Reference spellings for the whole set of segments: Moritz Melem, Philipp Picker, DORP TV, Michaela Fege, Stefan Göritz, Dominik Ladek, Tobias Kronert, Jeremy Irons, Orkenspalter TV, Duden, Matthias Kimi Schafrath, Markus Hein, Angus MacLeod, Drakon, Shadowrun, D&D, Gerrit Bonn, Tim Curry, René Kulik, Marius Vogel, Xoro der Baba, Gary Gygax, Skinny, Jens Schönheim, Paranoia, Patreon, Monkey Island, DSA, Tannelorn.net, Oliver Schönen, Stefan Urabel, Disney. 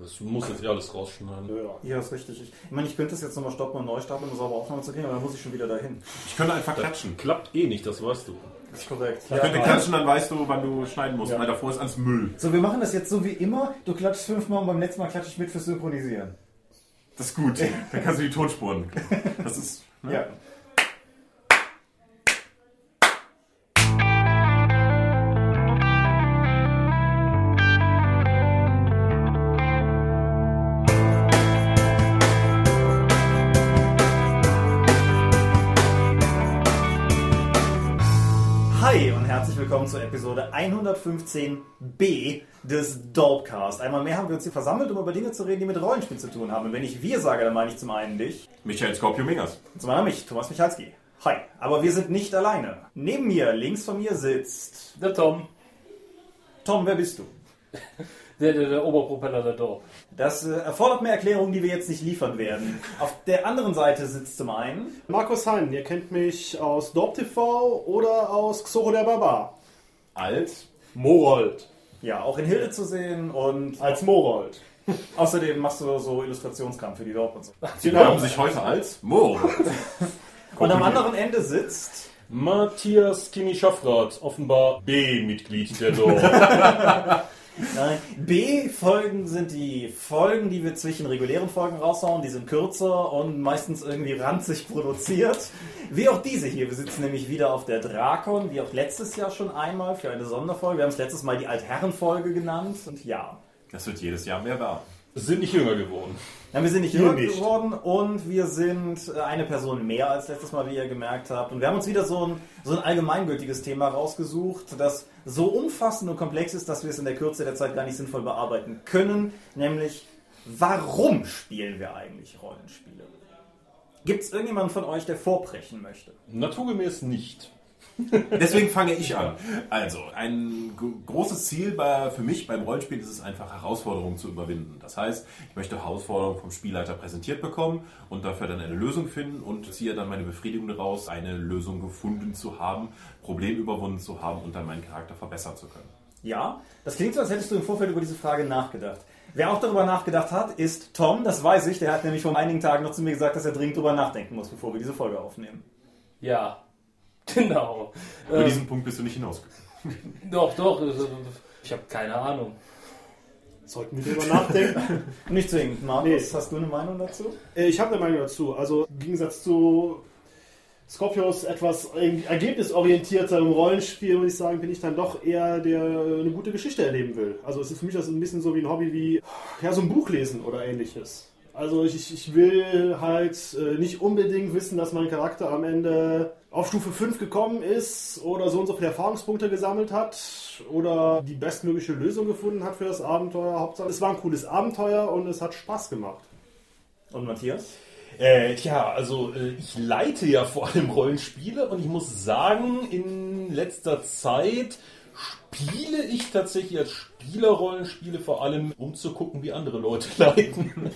Das muss jetzt ja alles rausschneiden. Ja, ist richtig. Ich meine, ich könnte das jetzt nochmal stoppen und neu starten, um sauber Aufnahme zu kriegen, aber dann muss ich schon wieder dahin. Ich könnte einfach klatschen. Klappt eh nicht, das weißt du. Das ist korrekt. Ich könnte klatschen, dann weißt du, wann du schneiden musst, weil davor ist alles Müll. So, wir machen das jetzt so wie immer. Du klatschst 5-mal und beim letzten Mal klatsche ich mit fürs Synchronisieren. Das ist gut. Dann kannst du die Tonspuren. Das ist... Ne? Ja. Willkommen zur Episode 115b des Dorkcast. Einmal mehr haben wir uns hier versammelt, um über Dinge zu reden, die mit Rollenspiel zu tun haben. Und wenn ich wir sage, dann meine ich zum einen dich, Michael Skorpio Mingers. Und zum anderen mich, Thomas Michalski. Hi. Aber wir sind nicht alleine. Neben mir, links von mir sitzt... Der Tom. Tom, wer bist du? Der Oberpropeller der Dorp. Das erfordert mehr Erklärungen, die wir jetzt nicht liefern werden. Auf der anderen Seite sitzt zum einen... Markus Hein, ihr kennt mich aus DORP TV oder aus Xoro der Baba. Als Morold. Ja, auch in Hilde zu sehen und... Als Morold. Außerdem machst du so Illustrationskram für die Dorp und so. Sie glauben sich heute als Morold. Und am anderen Ende sitzt... Matthias Kimi Schafrath, offenbar B-Mitglied der Dorp. Nein. B-Folgen sind die Folgen, die wir zwischen regulären Folgen raushauen. Die sind kürzer und meistens irgendwie ranzig produziert. Wie auch diese hier. Wir sitzen nämlich wieder auf der Drakon, wie auch letztes Jahr schon einmal für eine Sonderfolge. Wir haben es letztes Mal die Altherrenfolge genannt. Und ja. Das wird jedes Jahr mehr wahr. Wir sind nicht jünger geworden. Ja, wir sind nicht jünger geworden und wir sind eine Person mehr als letztes Mal, wie ihr gemerkt habt. Und wir haben uns wieder so ein allgemeingültiges Thema rausgesucht, das so umfassend und komplex ist, dass wir es in der Kürze der Zeit gar nicht sinnvoll bearbeiten können. Nämlich, warum spielen wir eigentlich Rollenspiele? Gibt es irgendjemanden von euch, der vorbrechen möchte? Naturgemäß nicht. Deswegen fange ich an. Also, ein großes Ziel für mich beim Rollenspiel ist es einfach, Herausforderungen zu überwinden. Das heißt, ich möchte Herausforderungen vom Spielleiter präsentiert bekommen und dafür dann eine Lösung finden und ziehe dann meine Befriedigung daraus, eine Lösung gefunden zu haben, Problem überwunden zu haben und dann meinen Charakter verbessern zu können. Ja, das klingt so, als hättest du im Vorfeld über diese Frage nachgedacht. Wer auch darüber nachgedacht hat, ist Tom, das weiß ich. Der hat nämlich vor einigen Tagen noch zu mir gesagt, dass er dringend darüber nachdenken muss, bevor wir diese Folge aufnehmen. Ja, genau. Über diesen Punkt bist du nicht hinausgekommen. Doch. Ich habe keine Ahnung. Sollten wir darüber nachdenken? Nicht zwingend. Markus, hast du eine Meinung dazu? Ich habe eine Meinung dazu. Also im Gegensatz zu Skorpios etwas ergebnisorientierterem Rollenspiel, würde ich sagen, bin ich dann doch eher der eine gute Geschichte erleben will. Also es ist für mich das ein bisschen so wie ein Hobby wie so ein Buch lesen oder ähnliches. Also ich will halt nicht unbedingt wissen, dass mein Charakter am Ende auf Stufe 5 gekommen ist oder so und so viele Erfahrungspunkte gesammelt hat oder die bestmögliche Lösung gefunden hat für das Abenteuer. Hauptsache, es war ein cooles Abenteuer und es hat Spaß gemacht. Und Matthias? Ich leite ja vor allem Rollenspiele und ich muss sagen, in letzter Zeit spiele ich tatsächlich als Spielerrollenspiele vor allem, um zu gucken, wie andere Leute leiten.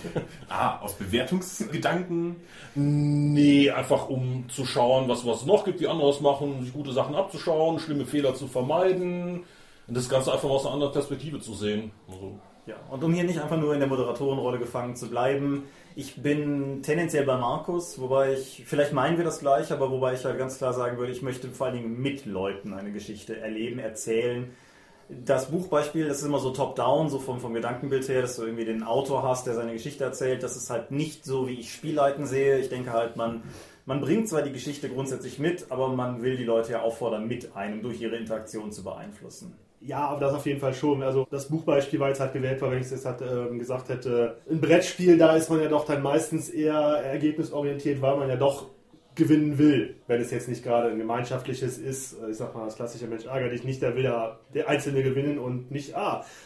Aus Bewertungsgedanken? Nee, einfach um zu schauen, was noch gibt, wie andere es machen, sich gute Sachen abzuschauen, schlimme Fehler zu vermeiden und das Ganze einfach aus einer anderen Perspektive zu sehen. Also. Ja, und um hier nicht einfach nur in der Moderatorenrolle gefangen zu bleiben, ich bin tendenziell bei Markus, vielleicht meinen wir das gleich, aber wobei ich ja ganz klar sagen würde, ich möchte vor allen Dingen mit Leuten eine Geschichte erleben, erzählen. Das Buchbeispiel, das ist immer so top-down, so vom Gedankenbild her, dass du irgendwie den Autor hast, der seine Geschichte erzählt. Das ist halt nicht so, wie ich Spielleiten sehe. Ich denke halt, man bringt zwar die Geschichte grundsätzlich mit, aber man will die Leute ja auffordern, mit einem durch ihre Interaktion zu beeinflussen. Ja, aber das auf jeden Fall schon. Also das Buchbeispiel war jetzt halt gewählt, weil wenn ich es jetzt halt gesagt hätte, ein Brettspiel, da ist man ja doch dann meistens eher ergebnisorientiert, weil man ja doch gewinnen will, wenn es jetzt nicht gerade ein gemeinschaftliches ist. Ich sag mal, das klassische Mensch ärgert dich nicht, der will ja der Einzelne gewinnen und nicht,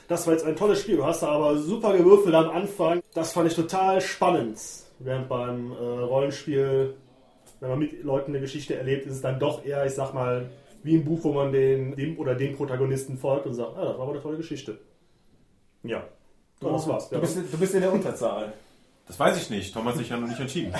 das war jetzt ein tolles Spiel, du hast da aber super gewürfelt am Anfang. Das fand ich total spannend. Während beim Rollenspiel, wenn man mit Leuten eine Geschichte erlebt, ist es dann doch eher, ich sag mal, wie ein Buch, wo man dem Protagonisten folgt und sagt, das war aber eine tolle Geschichte. Ja. Und das war's. Du bist in der Unterzahl. Das weiß ich nicht. Tom hat sich ja noch nicht entschieden.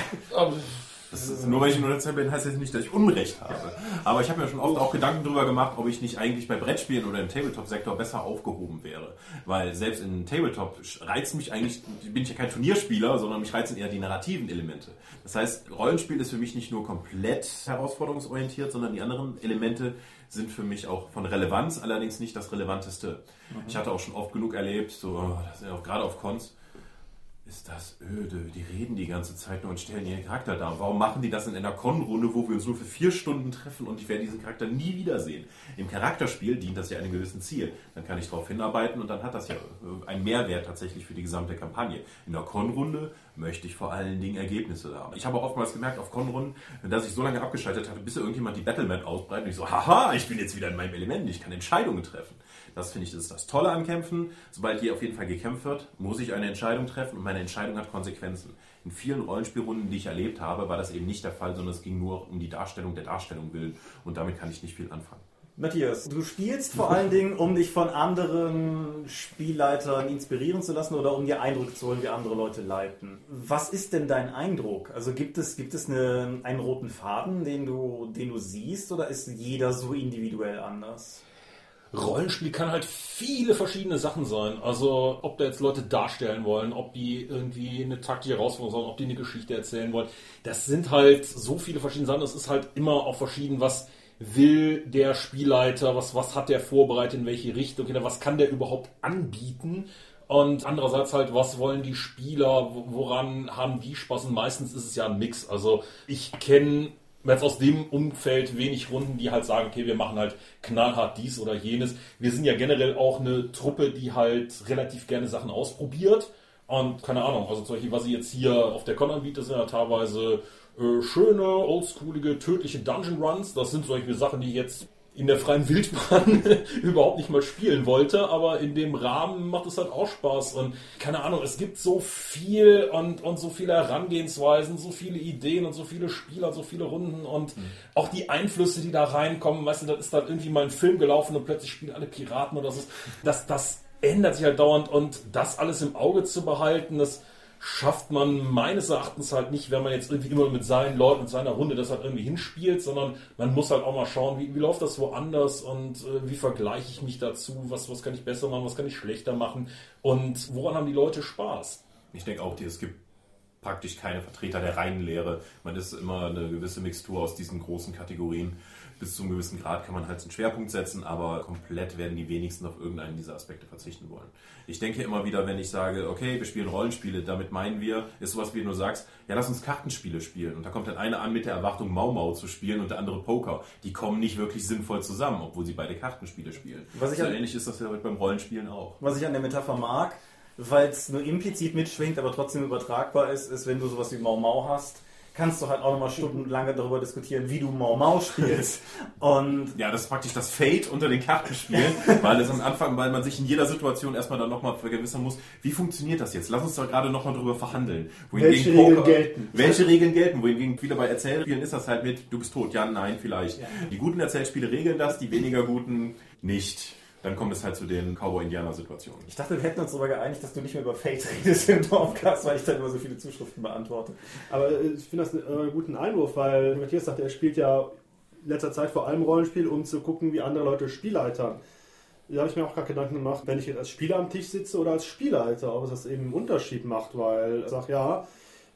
Das ist, nur weil ich ein Nerd bin, heißt das nicht, dass ich Unrecht habe. Aber ich habe mir schon oft auch Gedanken darüber gemacht, ob ich nicht eigentlich bei Brettspielen oder im Tabletop-Sektor besser aufgehoben wäre. Weil selbst in Tabletop reizt mich eigentlich, bin ich ja kein Turnierspieler, sondern mich reizen eher die narrativen Elemente. Das heißt, Rollenspiel ist für mich nicht nur komplett herausforderungsorientiert, sondern die anderen Elemente sind für mich auch von Relevanz, allerdings nicht das Relevanteste. Mhm. Ich hatte auch schon oft genug erlebt, so das sind auch gerade auf Cons, ist das öde. Die reden die ganze Zeit nur und stellen ihren Charakter dar. Warum machen die das in einer Con-Runde, wo wir uns nur für 4 Stunden treffen und ich werde diesen Charakter nie wiedersehen? Im Charakterspiel dient das ja einem gewissen Ziel. Dann kann ich darauf hinarbeiten und dann hat das ja einen Mehrwert tatsächlich für die gesamte Kampagne. In der Con-Runde möchte ich vor allen Dingen Ergebnisse haben. Ich habe oftmals gemerkt auf Con-Runden, dass ich so lange abgeschaltet hatte, bis irgendjemand die Battlemap ausbreitet und ich so, haha, ich bin jetzt wieder in meinem Element, ich kann Entscheidungen treffen. Das finde ich, das ist das Tolle am Kämpfen. Sobald hier auf jeden Fall gekämpft wird, muss ich eine Entscheidung treffen und meine Entscheidung hat Konsequenzen. In vielen Rollenspielrunden, die ich erlebt habe, war das eben nicht der Fall, sondern es ging nur um die Darstellung der Darstellung willen und damit kann ich nicht viel anfangen. Matthias, du spielst vor allen Dingen, um dich von anderen Spielleitern inspirieren zu lassen oder um dir Eindruck zu holen, wie andere Leute leiten. Was ist denn dein Eindruck? Also gibt es einen roten Faden, den du siehst oder ist jeder so individuell anders? Rollenspiel kann halt viele verschiedene Sachen sein. Also ob da jetzt Leute darstellen wollen, ob die irgendwie eine taktische Herausforderung haben, ob die eine Geschichte erzählen wollen. Das sind halt so viele verschiedene Sachen. Es ist halt immer auch verschieden, was will der Spielleiter, was hat der vorbereitet, in welche Richtung, was kann der überhaupt anbieten? Und andererseits halt, was wollen die Spieler, woran haben die Spaß? Und meistens ist es ja ein Mix. Also ich kenne jetzt aus dem Umfeld wenig Runden, die halt sagen, okay, wir machen halt knallhart dies oder jenes. Wir sind ja generell auch eine Truppe, die halt relativ gerne Sachen ausprobiert. Und keine Ahnung, also zum Beispiel, was ich jetzt hier auf der Con anbiete, sind ja teilweise schöne, oldschoolige, tödliche Dungeon Runs. Das sind solche Sachen, die ich jetzt in der freien Wildbahn überhaupt nicht mal spielen wollte, aber in dem Rahmen macht es halt auch Spaß und keine Ahnung, es gibt so viel und so viele Herangehensweisen, so viele Ideen und so viele Spieler, so viele Runden und auch die Einflüsse, die da reinkommen, weißt du, das ist dann irgendwie mal ein Film gelaufen und plötzlich spielen alle Piraten oder so, das ändert sich halt dauernd und das alles im Auge zu behalten, das schafft man meines Erachtens halt nicht, wenn man jetzt irgendwie immer mit seinen Leuten und seiner Runde das halt irgendwie hinspielt, sondern man muss halt auch mal schauen, wie läuft das woanders und wie vergleiche ich mich dazu, was kann ich besser machen, was kann ich schlechter machen und woran haben die Leute Spaß? Ich denke auch, es gibt praktisch keine Vertreter der reinen Lehre. Man ist immer eine gewisse Mixtur aus diesen großen Kategorien. Bis zu einem gewissen Grad kann man halt einen Schwerpunkt setzen, aber komplett werden die wenigsten auf irgendeinen dieser Aspekte verzichten wollen. Ich denke immer wieder, wenn ich sage, okay, wir spielen Rollenspiele, damit meinen wir, ist sowas wie du sagst, ja, lass uns Kartenspiele spielen. Und da kommt dann einer an mit der Erwartung, Mau Mau zu spielen und der andere Poker. Die kommen nicht wirklich sinnvoll zusammen, obwohl sie beide Kartenspiele spielen. So ähnlich ist das ja beim Rollenspielen auch. Was ich an der Metapher mag, weil es nur implizit mitschwingt, aber trotzdem übertragbar ist, ist, wenn du sowas wie Mau Mau hast, kannst du halt auch nochmal stundenlange darüber diskutieren, wie du Mau Mau spielst. Und ja, das ist praktisch das Fate unter den Kartenspielen, weil es am Anfang, weil man sich in jeder Situation erstmal dann nochmal vergewissern muss, wie funktioniert das jetzt? Lass uns doch gerade nochmal drüber verhandeln. Welche Regeln gelten? Welche Regeln gelten? Wohingegen viele bei Erzählspielen ist das halt mit, du bist tot, ja, nein, vielleicht. Ja. Die guten Erzählspiele regeln das, die weniger guten nicht. Dann kommt es halt zu den Cowboy-Indianer-Situationen. Ich dachte, wir hätten uns darüber geeinigt, dass du nicht mehr über Fate redest im Dorfcast, weil ich dann immer so viele Zuschriften beantworte. Aber ich finde das einen guten Einwurf, weil Matthias sagt, er spielt ja in letzter Zeit vor allem Rollenspiel, um zu gucken, wie andere Leute Spielleitern. Da habe ich mir auch gerade Gedanken gemacht, wenn ich jetzt als Spieler am Tisch sitze oder als Spielleiter, ob es das eben einen Unterschied macht, weil ich sage, ja,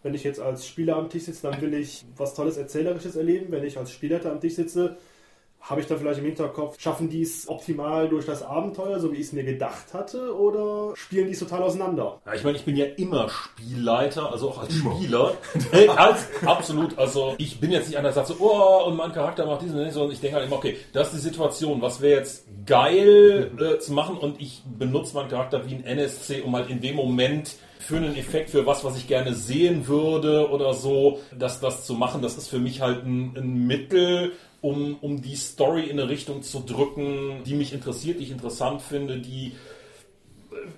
wenn ich jetzt als Spieler am Tisch sitze, dann will ich was Tolles Erzählerisches erleben. Wenn ich als Spielleiter am Tisch sitze, habe ich da vielleicht im Hinterkopf, schaffen die es optimal durch das Abenteuer, so wie ich es mir gedacht hatte, oder spielen die es total auseinander? Ja, ich meine, ich bin ja immer Spielleiter, also auch als Spieler. Absolut, also ich bin jetzt nicht einer, der sagt so, oh, und mein Charakter macht diesen, sondern ich denke halt immer, okay, das ist die Situation, was wäre jetzt geil zu machen und ich benutze meinen Charakter wie ein NSC, um halt in dem Moment für einen Effekt, für was ich gerne sehen würde oder so, das zu machen. Das ist für mich halt ein Mittel, um die Story in eine Richtung zu drücken, die mich interessiert, die ich interessant finde, die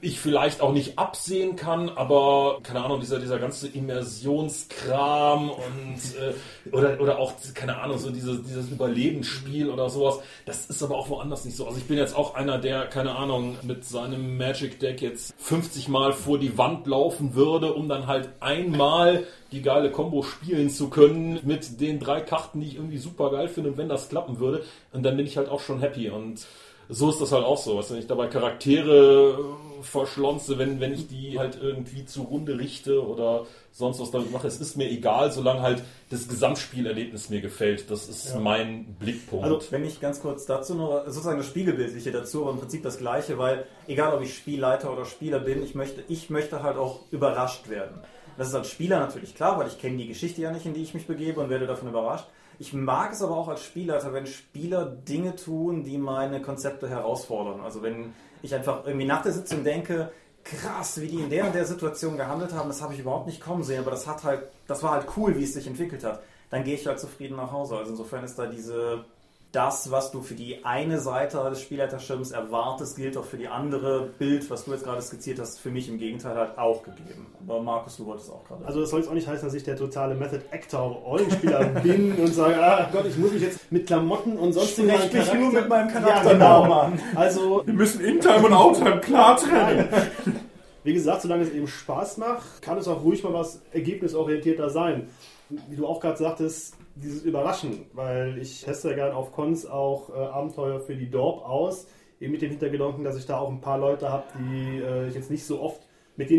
ich vielleicht auch nicht absehen kann, aber keine Ahnung, dieser ganze Immersionskram und oder auch, keine Ahnung, so dieses Überlebensspiel oder sowas, das ist aber auch woanders nicht so. Also ich bin jetzt auch einer, der, keine Ahnung, mit seinem Magic Deck jetzt 50 Mal vor die Wand laufen würde, um dann halt einmal die geile Combo spielen zu können mit den 3 Karten, die ich irgendwie super geil finde, und wenn das klappen würde, und dann bin ich halt auch schon happy. Und so ist das halt auch so, wenn ich dabei Charaktere verschlonze, wenn ich die halt irgendwie zu Runde richte oder sonst was damit mache. Es ist mir egal, solange halt das Gesamtspielerlebnis mir gefällt. Das ist mein Blickpunkt. Also wenn ich ganz kurz dazu noch, sozusagen das Spiegelbildliche dazu, aber im Prinzip das Gleiche, weil egal ob ich Spielleiter oder Spieler bin, ich möchte halt auch überrascht werden. Das ist als Spieler natürlich klar, weil ich kenne die Geschichte ja nicht, in die ich mich begebe, und werde davon überrascht. Ich mag es aber auch als Spielleiter, wenn Spieler Dinge tun, die meine Konzepte herausfordern. Also wenn ich einfach irgendwie nach der Sitzung denke, krass, wie die in der und der Situation gehandelt haben, das habe ich überhaupt nicht kommen sehen, aber das war halt cool, wie es sich entwickelt hat. Dann gehe ich halt zufrieden nach Hause. Also insofern ist da das, was du für die eine Seite des Spielleiterschirms erwartest, gilt auch für die andere. Bild, was du jetzt gerade skizziert hast, für mich im Gegenteil halt auch gegeben. Aber Markus, du wolltest auch gerade. Also das soll jetzt auch nicht heißen, dass ich der totale Method-Actor-Rollenspieler bin und sage, ach Gott, ich muss mich jetzt mit Klamotten und sonstigen Charakter... Ich mich nur mit meinem Charakternamen an. Also, wir müssen In-Time und Out-Time klar trennen. Wie gesagt, solange es eben Spaß macht, kann es auch ruhig mal was ergebnisorientierter sein. Wie du auch gerade sagtest, dieses Überraschen, weil ich teste ja gerne auf Cons auch Abenteuer für die DORP aus, eben mit dem Hintergedanken, dass ich da auch ein paar Leute habe, mit denen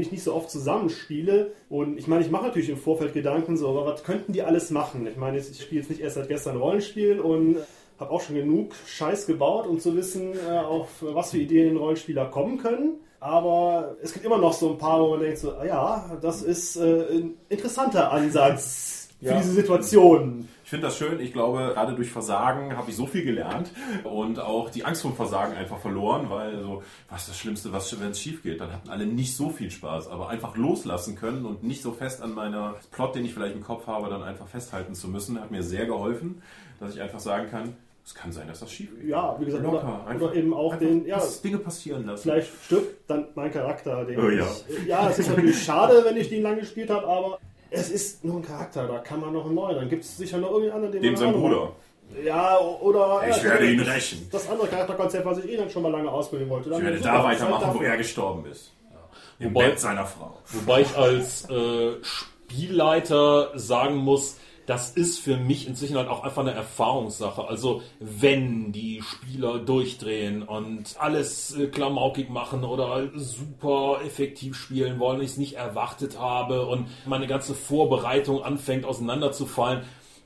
ich nicht so oft zusammenspiele. Und ich meine, ich mache natürlich im Vorfeld Gedanken, so, aber was könnten die alles machen? Ich meine, ich spiele jetzt nicht erst seit gestern Rollenspiel und habe auch schon genug Scheiß gebaut, um zu wissen, auf was für Ideen Rollenspieler kommen können. Aber es gibt immer noch so ein paar, wo man denkt so, ja, das ist ein interessanter Ansatz für diese Situation. Ich finde das schön. Ich glaube, gerade durch Versagen habe ich so viel gelernt und auch die Angst vor Versagen einfach verloren, weil so, was ist das Schlimmste, wenn es schief geht? Dann hatten alle nicht so viel Spaß, aber einfach loslassen können und nicht so fest an meiner Plot, den ich vielleicht im Kopf habe, dann einfach festhalten zu müssen, hat mir sehr geholfen, dass ich einfach sagen kann, es kann sein, dass das schief geht. Ja, wie gesagt, oder eben auch Dinge passieren lassen. Vielleicht stirbt dann mein Charakter. Es ist natürlich schade, wenn ich den lang gespielt habe, aber es ist nur ein Charakter, da kann man noch einen neuen. Dann gibt es sicher noch irgendeinen anderen, dem sein Bruder. Ja, oder... Ich werde ihn rächen. Das andere Charakterkonzept, was ich dann schon mal lange ausbilden wollte. Dann ich werde da weitermachen, wo er gestorben ist. Ja. Im Bett seiner Frau. Wobei ich als Spielleiter sagen muss, das ist für mich inzwischen halt auch einfach eine Erfahrungssache. Also wenn die Spieler durchdrehen und alles klamaukig machen oder super effektiv spielen wollen, ich es nicht erwartet habe und meine ganze Vorbereitung anfängt auseinanderzufallen,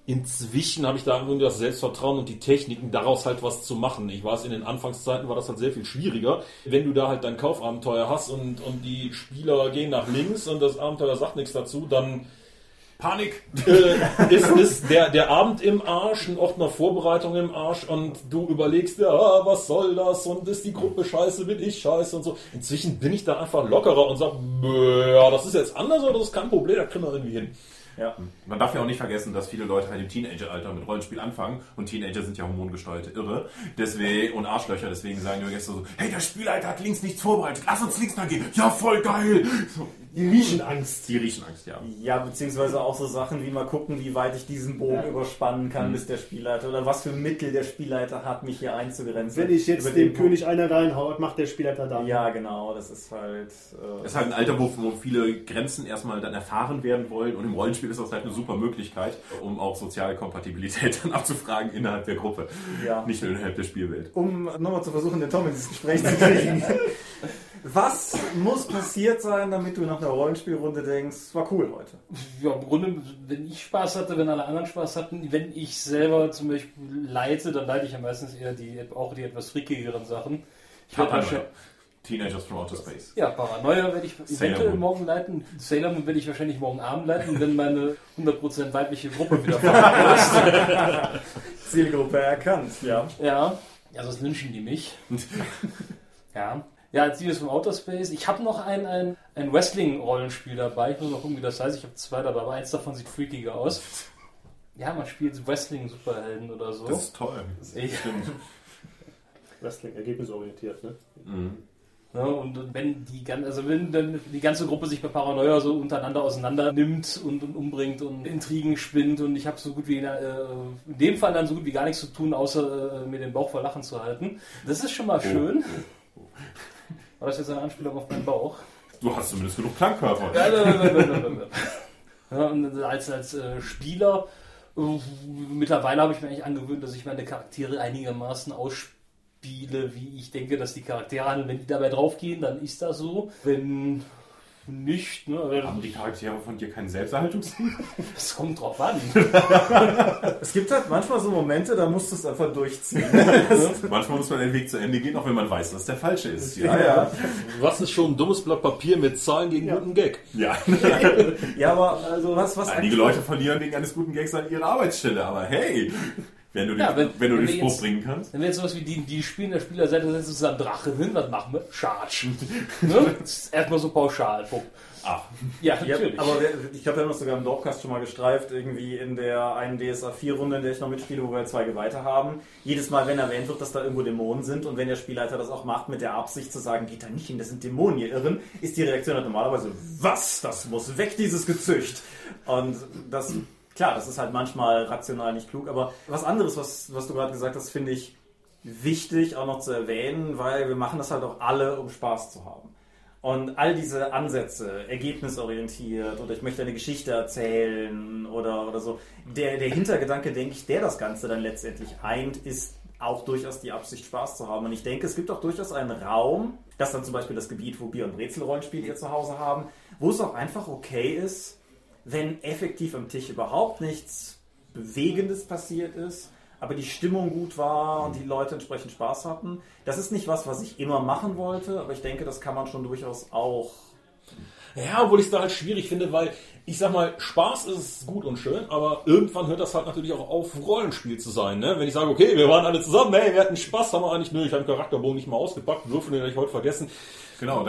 inzwischen habe ich da irgendwie das Selbstvertrauen und die Techniken, daraus halt was zu machen. Ich weiß, in den Anfangszeiten war das halt sehr viel schwieriger. Wenn du da halt dein Kaufabenteuer hast und die Spieler gehen nach links und das Abenteuer sagt nichts dazu, dann... Panik! Ist der Abend im Arsch, ein Ordner Vorbereitung im Arsch und du überlegst, was soll das und ist die Gruppe scheiße, bin ich scheiße und so. Inzwischen bin ich da einfach lockerer und sag, das ist jetzt anders oder das ist kein Problem, da kriegen wir irgendwie hin. Ja. Man darf ja auch nicht vergessen, dass viele Leute halt im Teenager-Alter mit Rollenspiel anfangen und Teenager sind ja hormongesteuerte Irre und Arschlöcher, deswegen sagen die Gäste so, hey, der Spielleiter hat links nichts vorbereitet, lass uns links mal gehen, ja, voll geil! So. Die Riesenangst, ja. Ja, beziehungsweise auch so Sachen wie mal gucken, wie weit ich diesen Bogen überspannen kann, bis der Spielleiter, oder was für Mittel der Spielleiter hat, mich hier einzugrenzen. Wenn ich jetzt dem König einer reinhaut, macht der Spielleiter da. Ja, genau, das ist halt... das ist halt ein Alter, wo viele Grenzen erstmal dann erfahren werden wollen und im Rollenspiel ist das halt eine super Möglichkeit, um auch soziale Kompatibilität dann abzufragen innerhalb der Gruppe, nicht nur innerhalb der Spielwelt. Um nochmal zu versuchen, den Tom ins Gespräch zu kriegen. Was muss passiert sein, damit du nach einer Rollenspielrunde denkst, es war cool heute? Ja, im Grunde, wenn ich Spaß hatte, wenn alle anderen Spaß hatten, wenn ich selber zum Beispiel leite, dann leite ich ja meistens eher die etwas frickigeren Sachen. Paranoia. Teenagers from Outer Space. Ja, Paranoia werde ich eventuell morgen leiten. Sailor Moon werde ich wahrscheinlich morgen Abend leiten, wenn meine 100% weibliche Gruppe wieder vorhanden ist. Zielgruppe erkannt, ja. Ja, sonst lynchen die mich. Ja. Ja, als Videos vom Outer Space. Ich habe noch ein Wrestling-Rollenspiel dabei. Ich muss noch gucken, wie das heißt. Ich habe 2 dabei, aber eins davon sieht freakiger aus. Ja, man spielt Wrestling-Superhelden oder so. Das ist toll. Das ist Wrestling ergebnisorientiert, ne? Mhm. Ne? Und wenn die ganze Gruppe sich bei Paranoia so untereinander auseinander nimmt und umbringt und Intrigen spinnt und ich habe so gut wie in dem Fall dann so gut wie gar nichts zu tun, außer mir den Bauch vor Lachen zu halten. Das ist schon mal schön. War das jetzt eine Anspielung auf meinen Bauch? Du hast zumindest genug Klangkörper. Ja, und als Spieler, mittlerweile habe ich mir eigentlich angewöhnt, dass ich meine Charaktere einigermaßen ausspiele, wie ich denke, dass die Charaktere handeln. Wenn die dabei draufgehen, dann ist das so. Wenn nicht, ne? Haben die Charaktere von dir keinen Selbsterhaltungssinn? Es kommt drauf an. Es gibt halt manchmal so Momente, da musst du es einfach durchziehen. Manchmal muss man den Weg zu Ende gehen, auch wenn man weiß, dass der falsche ist. Ja, ja. Was ist schon ein dummes Blatt Papier mit Zahlen gegen guten Gag? Ja. Ja, aber also was einige Leute verlieren wegen eines guten Gags an ihre Arbeitsstelle, aber hey, wenn du den Spruch jetzt bringen kannst. Wenn wir jetzt sowas wie die Spielen der Spielerseite setzen, ist ein Drache hin, was machen wir? Charge. Ne? Erstmal so pauschal. Ach. Ja, natürlich. Ja, aber ich glaube, wir haben das sogar im Dorkcast schon mal gestreift, irgendwie in der einen DSA-4-Runde, in der ich noch mitspiele, wo wir zwei Geweihte haben. Jedes Mal, wenn erwähnt wird, dass da irgendwo Dämonen sind und wenn der Spielleiter das auch macht mit der Absicht zu sagen, geht da nicht hin, das sind Dämonen, ihr Irren, ist die Reaktion halt normalerweise, was? Das muss weg, dieses Gezücht. Und das... Klar, das ist halt manchmal rational nicht klug, aber was anderes, was du gerade gesagt hast, finde ich wichtig auch noch zu erwähnen, weil wir machen das halt auch alle, um Spaß zu haben. Und all diese Ansätze, ergebnisorientiert oder ich möchte eine Geschichte erzählen oder so, der Hintergedanke, denke ich, der das Ganze dann letztendlich eint, ist auch durchaus die Absicht, Spaß zu haben. Und ich denke, es gibt auch durchaus einen Raum, das dann zum Beispiel das Gebiet, wo Bier- und Brezelrollenspiel hier zu Hause haben, wo es auch einfach okay ist, wenn effektiv am Tisch überhaupt nichts Bewegendes passiert ist, aber die Stimmung gut war und die Leute entsprechend Spaß hatten. Das ist nicht was ich immer machen wollte, aber ich denke, das kann man schon durchaus auch. Ja, obwohl ich es da halt schwierig finde, weil ich sag mal, Spaß ist gut und schön, aber irgendwann hört das halt natürlich auch auf, Rollenspiel zu sein. Ne? Wenn ich sage, okay, wir waren alle zusammen, hey, wir hatten Spaß, haben wir eigentlich, nö, ich habe den Charakterbogen nicht mal ausgepackt, Würfel, den habe ich heute vergessen. Genau,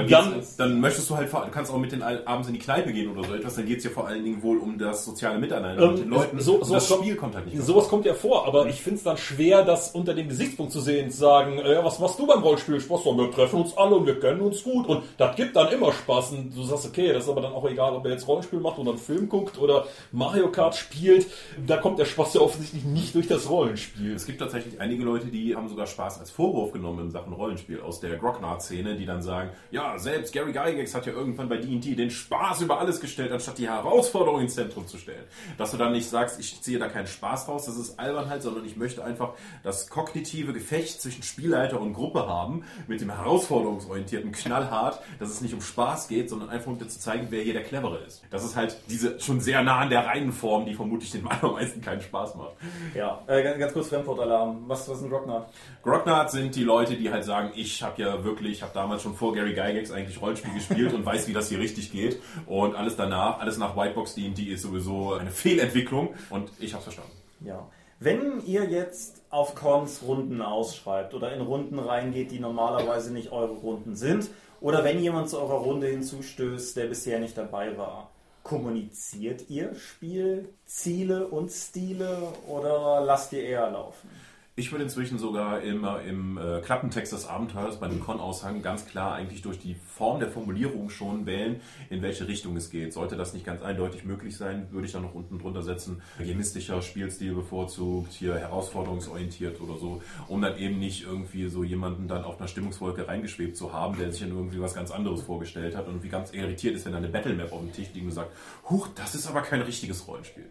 dann möchtest du halt, kannst auch mit den abends in die Kneipe gehen oder so etwas, dann geht es ja vor allen Dingen wohl um das soziale Miteinander mit den Leuten. Spiel kommt halt nicht vor. Sowas kommt ja vor, aber ich finde es dann schwer, das unter dem Gesichtspunkt zu sehen, zu sagen, was machst du beim Rollenspiel? Spaß, wir treffen uns alle und wir kennen uns gut und das gibt dann immer Spaß und du sagst, okay, das ist aber dann auch egal, ob er jetzt Rollenspiel macht oder einen Film guckt oder Mario Kart spielt, da kommt der Spaß ja offensichtlich nicht durch das Rollenspiel. Es gibt tatsächlich einige Leute, die haben sogar Spaß als Vorwurf genommen in Sachen Rollenspiel aus der Grognard-Szene, die dann sagen, ja, selbst Gary Gygax hat ja irgendwann bei D&D den Spaß über alles gestellt, anstatt die Herausforderung ins Zentrum zu stellen. Dass du dann nicht sagst, ich ziehe da keinen Spaß raus, das ist Albernheit, sondern ich möchte einfach das kognitive Gefecht zwischen Spielleiter und Gruppe haben, mit dem herausforderungsorientierten knallhart, dass es nicht um Spaß geht, sondern einfach um dir zu zeigen, wer hier der Clevere ist. Das ist halt diese schon sehr nah an der reinen Form, die vermutlich den allermeisten keinen Spaß macht. Ja, ganz kurz Fremdwortalarm. Was sind Grognard? Grognard sind die Leute, die halt sagen, ich habe damals schon vor Gary Gygax eigentlich Rollenspiel gespielt und weiß, wie das hier richtig geht. Und alles nach Whitebox D&D ist sowieso eine Fehlentwicklung. Und ich hab's verstanden. Ja. Wenn ihr jetzt auf Cons Runden ausschreibt oder in Runden reingeht, die normalerweise nicht eure Runden sind, oder wenn jemand zu eurer Runde hinzustößt, der bisher nicht dabei war, kommuniziert ihr Spielziele und Stile oder lasst ihr eher laufen? Ich würde inzwischen sogar immer im Klappentext des Abenteuers bei dem Con-Aushang ganz klar eigentlich durch die Form der Formulierung schon wählen, in welche Richtung es geht. Sollte das nicht ganz eindeutig möglich sein, würde ich dann noch unten drunter setzen, chemistischer Spielstil bevorzugt, hier herausforderungsorientiert oder so, um dann eben nicht irgendwie so jemanden dann auf einer Stimmungswolke reingeschwebt zu haben, der sich dann irgendwie was ganz anderes vorgestellt hat und wie ganz irritiert ist, wenn eine Battlemap auf dem Tisch liegt und sagt, huch, das ist aber kein richtiges Rollenspiel.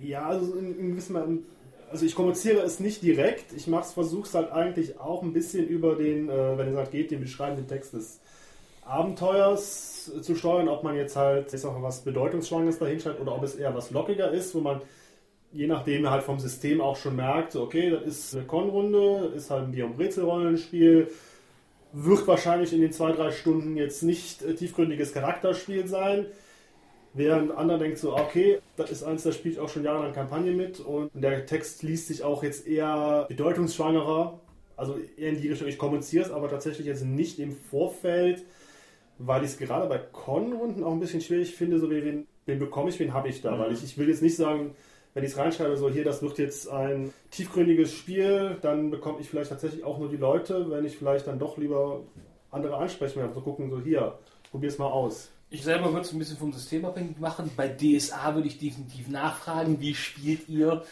Ja, also in gewissem Maße. Also ich kommuniziere es nicht direkt, ich versuche es halt eigentlich auch ein bisschen über den, wenn ihr sagt, den beschreibenden Text des Abenteuers zu steuern, ob man jetzt halt, ich sag mal, was Bedeutungsschwanges dahin schreibt oder ob es eher was lockiger ist, wo man je nachdem halt vom System auch schon merkt, so okay, das ist eine Con-Runde, ist halt ein Bier- und Brezel-Rollenspiel, wird wahrscheinlich in den 2-3 Stunden jetzt nicht tiefgründiges Charakterspiel sein. Während anderer denkt so, okay, das ist eins, da spiele ich auch schon jahrelang Kampagne mit und der Text liest sich auch jetzt eher bedeutungsschwangerer, also eher in die Richtung, ich kommuniziere es, aber tatsächlich jetzt nicht im Vorfeld, weil ich es gerade bei Con-Runden auch ein bisschen schwierig finde, so wie wen bekomme ich, wen habe ich da, weil ich will jetzt nicht sagen, wenn ich es reinschreibe, so hier, das wird jetzt ein tiefgründiges Spiel, dann bekomme ich vielleicht tatsächlich auch nur die Leute, wenn ich vielleicht dann doch lieber andere ansprechen, so gucken, so hier, probier's mal aus. Ich selber würde es ein bisschen vom System abhängig machen. Bei DSA würde ich definitiv nachfragen, wie spielt ihr?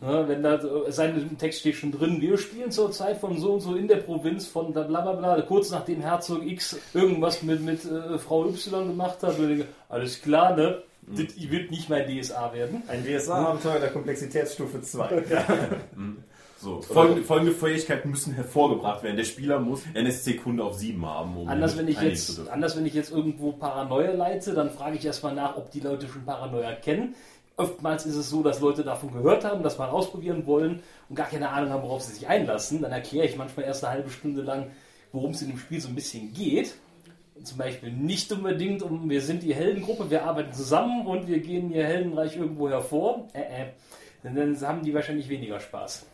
Ne, wenn da sein Text steht schon drin, wir spielen zur Zeit von so und so in der Provinz von blablabla, kurz nachdem Herzog X irgendwas mit Frau Y gemacht hat, würde ich, alles klar, ne? Das wird nicht mein DSA werden. Ein DSA-Abenteuer der Komplexitätsstufe 2. Ja. So, folgende Fähigkeiten müssen hervorgebracht werden. Der Spieler muss NSC-Kunde auf 7 haben. Um anders, wenn ich jetzt irgendwo Paranoia leite, dann frage ich erstmal nach, ob die Leute schon Paranoia kennen. Oftmals ist es so, dass Leute davon gehört haben, das mal ausprobieren wollen und gar keine Ahnung haben, worauf sie sich einlassen. Dann erkläre ich manchmal erst eine halbe Stunde lang, worum es in dem Spiel so ein bisschen geht. Zum Beispiel nicht unbedingt um, wir sind die Heldengruppe, wir arbeiten zusammen und wir gehen ihr Heldenreich irgendwo hervor. Dann haben die wahrscheinlich weniger Spaß.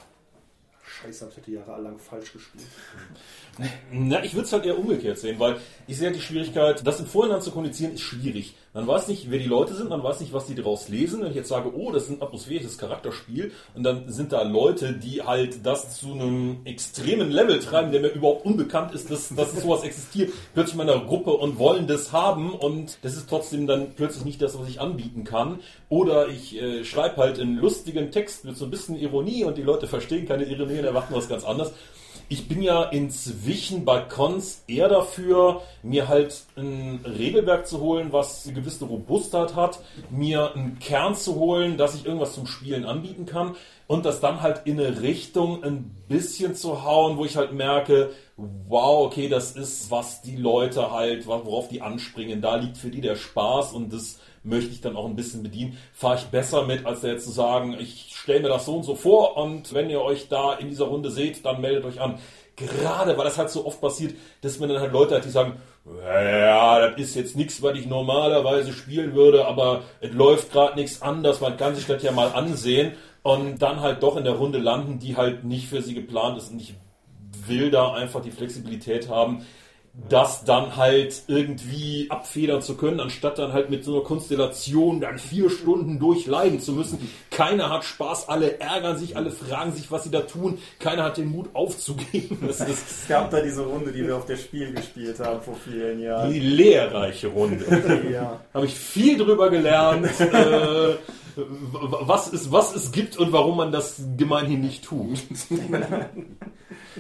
Scheiße, das hätte jahrelang falsch gespielt. Na, ich würde es halt eher umgekehrt sehen, weil ich sehe halt die Schwierigkeit, das im Vorhinein zu kommunizieren, ist schwierig. Man weiß nicht, wer die Leute sind, man weiß nicht, was die daraus lesen. Wenn ich jetzt sage, oh, das ist ein atmosphärisches Charakterspiel und dann sind da Leute, die halt das zu einem extremen Level treiben, der mir überhaupt unbekannt ist, dass sowas existiert, plötzlich in meiner Gruppe und wollen das haben und das ist trotzdem dann plötzlich nicht das, was ich anbieten kann. Oder ich schreibe halt einen lustigen Text mit so ein bisschen Ironie und die Leute verstehen keine Ironie und erwarten was ganz anderes. Ich bin ja inzwischen bei Cons eher dafür, mir halt ein Regelwerk zu holen, was eine gewisse Robustheit hat, mir einen Kern zu holen, dass ich irgendwas zum Spielen anbieten kann und das dann halt in eine Richtung ein bisschen zu hauen, wo ich halt merke, wow, okay, das ist, was die Leute halt, worauf die anspringen, da liegt für die der Spaß und das möchte ich dann auch ein bisschen bedienen, fahre ich besser mit, als da jetzt zu sagen, ich stelle mir das so und so vor und wenn ihr euch da in dieser Runde seht, dann meldet euch an. Gerade, weil das halt so oft passiert, dass man dann halt Leute hat, die sagen, ja, das ist jetzt nichts, was ich normalerweise spielen würde, aber es läuft gerade nichts anders, man kann sich das ja mal ansehen und dann halt doch in der Runde landen, die halt nicht für sie geplant ist und ich will da einfach die Flexibilität haben, das dann halt irgendwie abfedern zu können, anstatt dann halt mit so einer Konstellation dann 4 Stunden durchleiden zu müssen. Keiner hat Spaß, alle ärgern sich, alle fragen sich, was sie da tun. Keiner hat den Mut aufzugeben. Es gab da diese Runde, die wir auf der Spiel gespielt haben vor vielen Jahren. Die lehrreiche Runde. Ja. Habe ich viel drüber gelernt, was es gibt und warum man das gemeinhin nicht tut.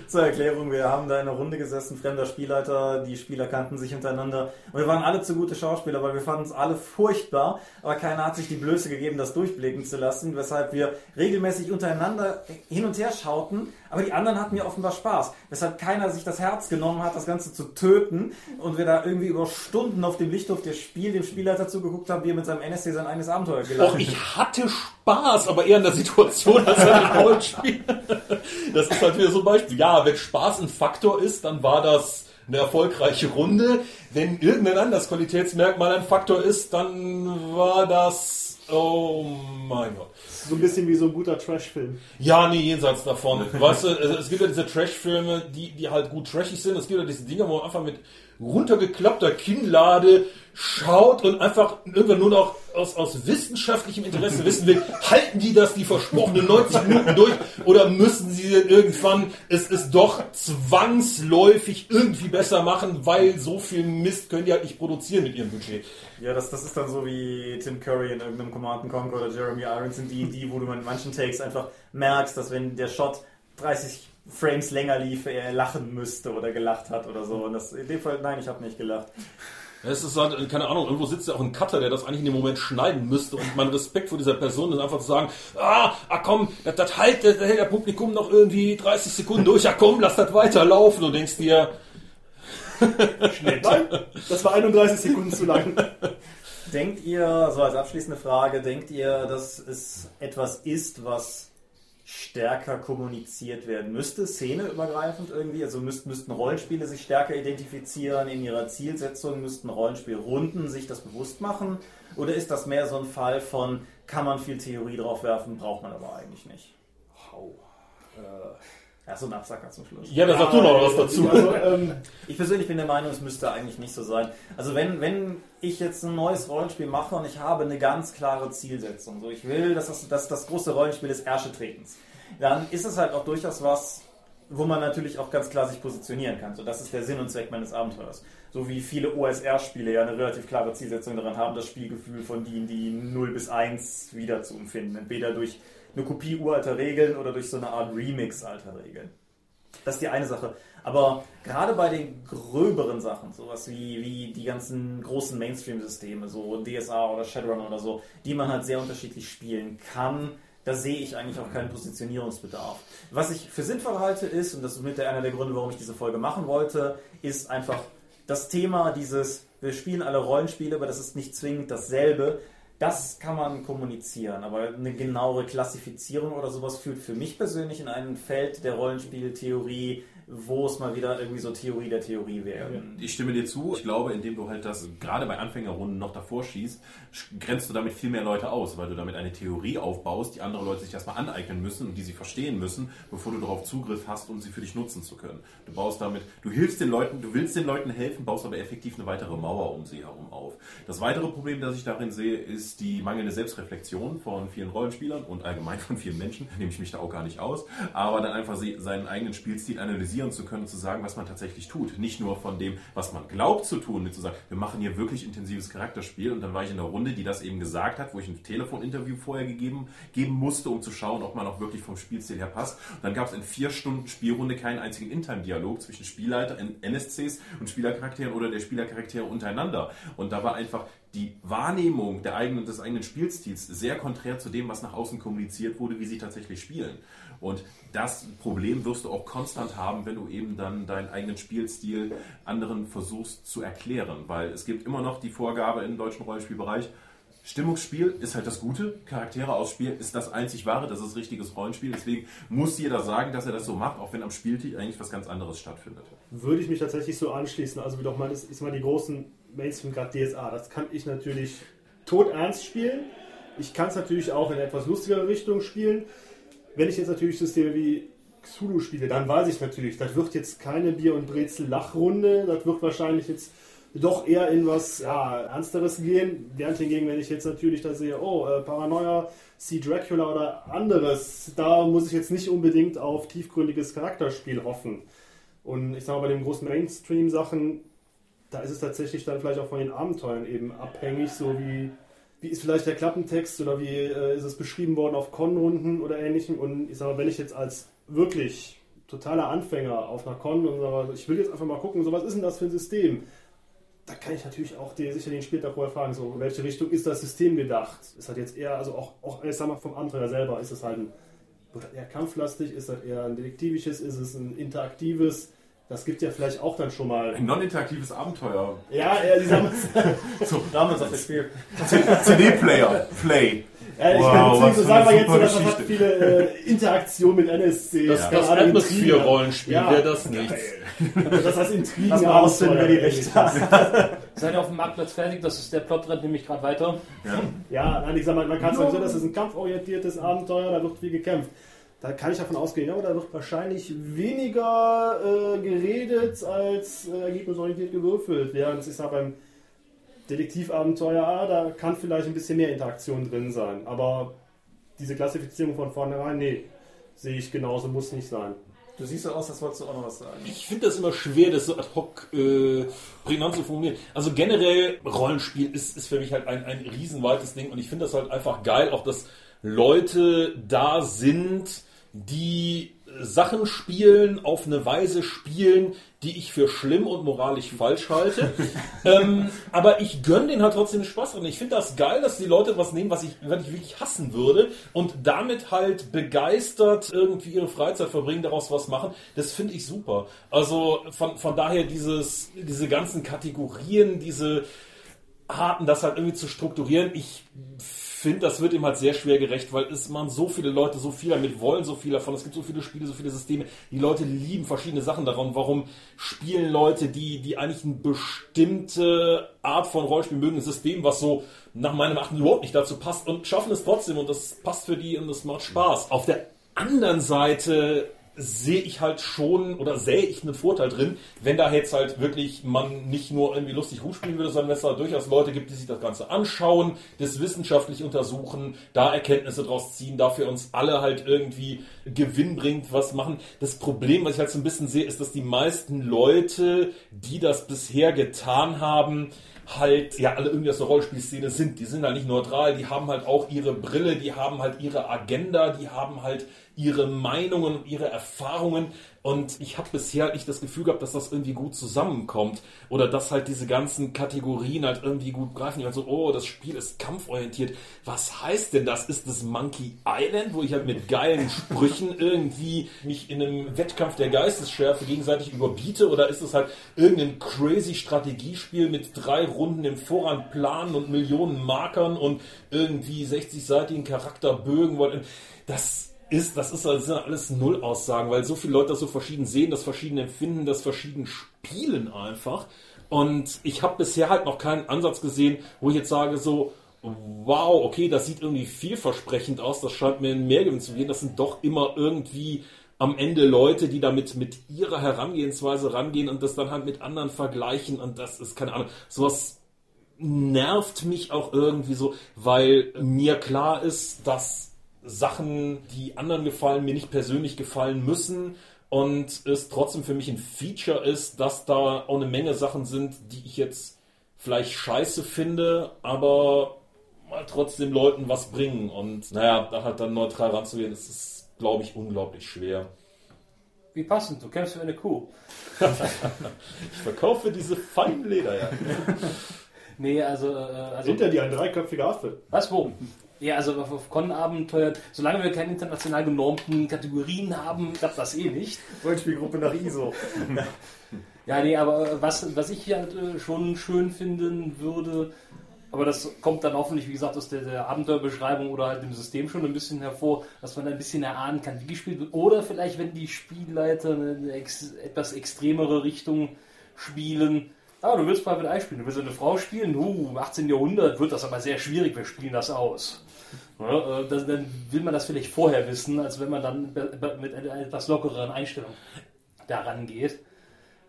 Zur Erklärung, wir haben da in einer Runde gesessen, fremder Spielleiter, die Spieler kannten sich untereinander und wir waren alle zu gute Schauspieler, weil wir fanden es alle furchtbar, aber keiner hat sich die Blöße gegeben, das durchblicken zu lassen, weshalb wir regelmäßig untereinander hin und her schauten, aber die anderen hatten ja offenbar Spaß, weshalb keiner sich das Herz genommen hat, das Ganze zu töten und wir da irgendwie über Stunden auf dem Lichthof dem Spielleiter zugeguckt haben, wie er mit seinem NSC sein eines Abenteuer gelacht hat. Ich hatte Spaß, aber eher in der Situation, als er ein Rollspiel. Das ist halt wieder so ein Beispiel. Ja, wenn Spaß ein Faktor ist, dann war das eine erfolgreiche Runde. Wenn irgendein anderes Qualitätsmerkmal ein Faktor ist, dann war das... Oh mein Gott. So ein bisschen wie so ein guter Trash-Film. Ja, nee, jenseits davon. Weißt du, es gibt ja diese Trash-Filme, die halt gut trashig sind. Es gibt ja diese Dinger, wo man einfach mit runtergeklappter Kinnlade schaut und einfach irgendwann nur noch aus wissenschaftlichem Interesse wissen will, halten die das die versprochenen 90 Minuten durch oder müssen sie irgendwann es doch zwangsläufig irgendwie besser machen, weil so viel Mist können die halt nicht produzieren mit ihrem Budget. Ja, das ist dann so wie Tim Curry in irgendeinem Command & Conquer oder Jeremy Irons in D&D, wo du in manchen Takes einfach merkst, dass wenn der Shot 30 Frames länger lief, er lachen müsste oder gelacht hat oder so. Und das, in dem Fall, nein, ich habe nicht gelacht. Es ist halt, keine Ahnung, irgendwo sitzt ja auch ein Cutter, der das eigentlich in dem Moment schneiden müsste und mein Respekt vor dieser Person ist einfach zu sagen, komm, das hält der Publikum noch irgendwie 30 Sekunden durch, ja komm, lass das weiterlaufen. Du denkst dir... Schnell. Nein, das war 31 Sekunden zu lang. Denkt ihr, so als abschließende Frage, denkt ihr, dass es etwas ist, was... stärker kommuniziert werden müsste, szeneübergreifend irgendwie, also müssten Rollenspiele sich stärker identifizieren in ihrer Zielsetzung, müssten Rollenspielrunden sich das bewusst machen oder ist das mehr so ein Fall von, kann man viel Theorie drauf werfen, braucht man aber eigentlich nicht? Ja, so ein Absacker zum Schluss. Ja, da sagst du noch was dazu. Also, ich persönlich bin der Meinung, es müsste eigentlich nicht so sein. Also wenn ich jetzt ein neues Rollenspiel mache und ich habe eine ganz klare Zielsetzung, so ich will, dass das große Rollenspiel ist Ärsche tretens, dann ist es halt auch durchaus was, wo man natürlich auch ganz klar sich positionieren kann. So, das ist der Sinn und Zweck meines Abenteuers. So wie viele OSR-Spiele ja eine relativ klare Zielsetzung daran haben, das Spielgefühl von D&D 0 bis 1 wieder zu empfinden. Entweder durch eine Kopie uralter Regeln oder durch so eine Art Remix alter Regeln. Das ist die eine Sache. Aber gerade bei den gröberen Sachen, sowas wie die ganzen großen Mainstream-Systeme, so DSA oder Shadowrun oder so, die man halt sehr unterschiedlich spielen kann, da sehe ich eigentlich auch keinen Positionierungsbedarf. Was ich für sinnvoll halte ist, und das ist mit einer der Gründe, warum ich diese Folge machen wollte, ist einfach das Thema dieses, wir spielen alle Rollenspiele, aber das ist nicht zwingend dasselbe. Das kann man kommunizieren, aber eine genauere Klassifizierung oder sowas führt für mich persönlich in ein Feld der Rollenspieltheorie, wo es mal wieder irgendwie so Theorie der Theorie wäre. Ich stimme dir zu. Ich glaube, indem du halt das gerade bei Anfängerrunden noch davor schießt, grenzt du damit viel mehr Leute aus, weil du damit eine Theorie aufbaust, die andere Leute sich erstmal aneignen müssen und die sie verstehen müssen, bevor du darauf Zugriff hast, um sie für dich nutzen zu können. Du baust damit, du hilfst den Leuten, du willst den Leuten helfen, baust aber effektiv eine weitere Mauer um sie herum auf. Das weitere Problem, das ich darin sehe, ist die mangelnde Selbstreflexion von vielen Rollenspielern und allgemein von vielen Menschen, nehme ich mich da auch gar nicht aus, aber dann einfach seinen eigenen Spielstil analysieren zu können und zu sagen, was man tatsächlich tut. Nicht nur von dem, was man glaubt zu tun, mit zu sagen, wir machen hier wirklich intensives Charakterspiel. Und dann war ich in der Runde, die das eben gesagt hat, wo ich ein Telefoninterview vorher geben musste, um zu schauen, ob man auch wirklich vom Spielstil her passt. Und dann gab es in 4 Stunden Spielrunde keinen einzigen Intime-Dialog zwischen Spielleiter, NSCs und Spielercharakteren oder der Spielercharaktere untereinander. Und da war einfach die Wahrnehmung der eigenen, des eigenen Spielstils sehr konträr zu dem, was nach außen kommuniziert wurde, wie sie tatsächlich spielen. Und das Problem wirst du auch konstant haben, wenn du eben dann deinen eigenen Spielstil anderen versuchst zu erklären. Weil es gibt immer noch die Vorgabe im deutschen Rollenspielbereich, Stimmungsspiel ist halt das Gute, Charaktere ausspielen ist das einzig Wahre, das ist richtiges Rollenspiel. Deswegen muss jeder sagen, dass er das so macht, auch wenn am Spieltisch eigentlich was ganz anderes stattfindet. Würde ich mich tatsächlich so anschließen. Also wie du auch meintest, ich sag mal, die großen Mainstream, gerade DSA, das kann ich natürlich todernst spielen. Ich kann es natürlich auch in eine etwas lustigere Richtung spielen. Wenn ich jetzt natürlich Systeme wie Cthulhu spiele, dann weiß ich natürlich, das wird jetzt keine Bier- und Brezel-Lachrunde, das wird wahrscheinlich jetzt doch eher in was Ernsteres gehen. Während hingegen, wenn ich jetzt natürlich da sehe, Paranoia, Sea Dracula oder anderes, da muss ich jetzt nicht unbedingt auf tiefgründiges Charakterspiel hoffen. Und ich sage mal, bei den großen Mainstream-Sachen, da ist es tatsächlich dann vielleicht auch von den Abenteuern eben abhängig, so wie ist vielleicht der Klappentext oder wie ist es beschrieben worden auf Con-Runden oder Ähnlichem. Und ich sage mal, wenn ich jetzt als wirklich totaler Anfänger auf einer Con und sage, ich will jetzt einfach mal gucken, so was ist denn das für ein System? Da kann ich natürlich auch sicher den Spieltag vorher fragen, so in welche Richtung ist das System gedacht? Ist das jetzt eher, also auch ich sag mal, vom Abenteuer selber, ist das halt eher kampflastig, ist das eher ein detektivisches, ist es ein interaktives? Das gibt ja vielleicht auch dann schon mal... Ein non-interaktives Abenteuer. Ja, so, damals auf das Spiel. CD-Player, Play. Ja, ich kann so sagen, jetzt, dass das hat viele Interaktion mit NSC. Das Atmosphäre-Rollenspiel wäre das nichts. Das heißt Intrigen. Lass mal ausfinden, wer die Rechte hat. Seid ihr auf dem Marktplatz fertig? Der Plot rennt nämlich gerade weiter. Ja, ich sag mal, man kann es sagen, das ist ein kampforientiertes Abenteuer, da wird viel gekämpft. Da kann ich davon ausgehen, aber da wird wahrscheinlich weniger geredet als ergebnisorientiert gewürfelt. Während ich sage, beim Detektivabenteuer, da kann vielleicht ein bisschen mehr Interaktion drin sein. Aber diese Klassifizierung von vornherein, nee, sehe ich genauso, muss nicht sein. Du siehst so aus, als wolltest du auch noch was sagen. Ich finde das immer schwer, das so ad hoc prägnant zu formulieren. Also generell, Rollenspiel ist für mich halt ein riesenweites Ding und ich finde das halt einfach geil, auch dass Leute da sind, die Sachen spielen, auf eine Weise spielen, die ich für schlimm und moralisch falsch halte. Aber ich gönne denen halt trotzdem Spaß dran. Ich finde das geil, dass die Leute was nehmen, was ich wirklich hassen würde und damit halt begeistert irgendwie ihre Freizeit verbringen, daraus was machen. Das finde ich super. Also von daher diese ganzen Kategorien, diese Arten, das halt irgendwie zu strukturieren, ich finde, das wird ihm halt sehr schwer gerecht, weil es machen so viele Leute, so viel damit wollen, so viel davon. Es gibt so viele Spiele, so viele Systeme. Die Leute lieben verschiedene Sachen daran. Warum spielen Leute, die eigentlich eine bestimmte Art von Rollenspiel mögen, ein System, was so nach meinem Erachten überhaupt nicht dazu passt und schaffen es trotzdem und das passt für die und das macht Spaß. Auf der anderen Seite sehe ich halt schon, oder sähe ich einen Vorteil drin, wenn da jetzt halt wirklich man nicht nur irgendwie lustig rumspielen würde, sondern wenn es da durchaus Leute gibt, die sich das Ganze anschauen, das wissenschaftlich untersuchen, da Erkenntnisse draus ziehen, dafür uns alle halt irgendwie gewinnbringend was machen. Das Problem, was ich halt so ein bisschen sehe, ist, dass die meisten Leute, die das bisher getan haben, halt, ja, alle irgendwie aus der Rollenspielszene sind. Die sind halt nicht neutral, die haben halt auch ihre Brille, die haben halt ihre Agenda, die haben halt ihre Meinungen, ihre Erfahrungen, und ich habe bisher halt nicht das Gefühl gehabt, dass das irgendwie gut zusammenkommt oder dass halt diese ganzen Kategorien halt irgendwie gut greifen. Ich meine so, oh, das Spiel ist kampforientiert. Was heißt denn das? Ist das Monkey Island, wo ich halt mit geilen Sprüchen irgendwie mich in einem Wettkampf der Geistesschärfe gegenseitig überbiete, oder ist es halt irgendein crazy Strategiespiel mit 3 Runden im Vorhand planen und Millionen Markern und irgendwie 60-seitigen Charakterbögen? Das sind alles Nullaussagen, weil so viele Leute das so verschieden sehen, das verschieden empfinden, das verschieden spielen einfach. Und ich habe bisher halt noch keinen Ansatz gesehen, wo ich jetzt sage so, wow, okay, das sieht irgendwie vielversprechend aus, das scheint mir in Mehrgewinn zu gehen. Das sind doch immer irgendwie am Ende Leute, die damit mit ihrer Herangehensweise rangehen und das dann halt mit anderen vergleichen, und das ist, keine Ahnung, sowas nervt mich auch irgendwie so, weil mir klar ist, dass Sachen, die anderen gefallen, mir nicht persönlich gefallen müssen, und es trotzdem für mich ein Feature ist, dass da auch eine Menge Sachen sind, die ich jetzt vielleicht scheiße finde, aber mal trotzdem Leuten was bringen, und naja, da halt dann neutral ranzugehen, das ist, glaube ich, unglaublich schwer. Wie passend, du kämpfst für eine Kuh. Ich verkaufe diese feinen Lederjacken. Nee, also hinter dir ein dreiköpfiger Affe. Was, wo? Ja, also auf Con-Abenteuer, solange wir keine international genormten Kategorien haben, klappt das eh nicht. Rollenspielgruppe nach ISO. Ja, nee, aber was ich hier halt schon schön finden würde, aber das kommt dann hoffentlich, wie gesagt, aus der Abenteuerbeschreibung oder halt dem System schon ein bisschen hervor, dass man ein bisschen erahnen kann, wie gespielt wird. Oder vielleicht, wenn die Spielleiter eine etwas extremere Richtung spielen. Ah, du willst Private Eye spielen, du willst eine Frau spielen? Im 18. Jahrhundert wird das aber sehr schwierig, wir spielen das aus. Ja, dann will man das vielleicht vorher wissen, als wenn man dann mit einer etwas lockereren Einstellung daran geht.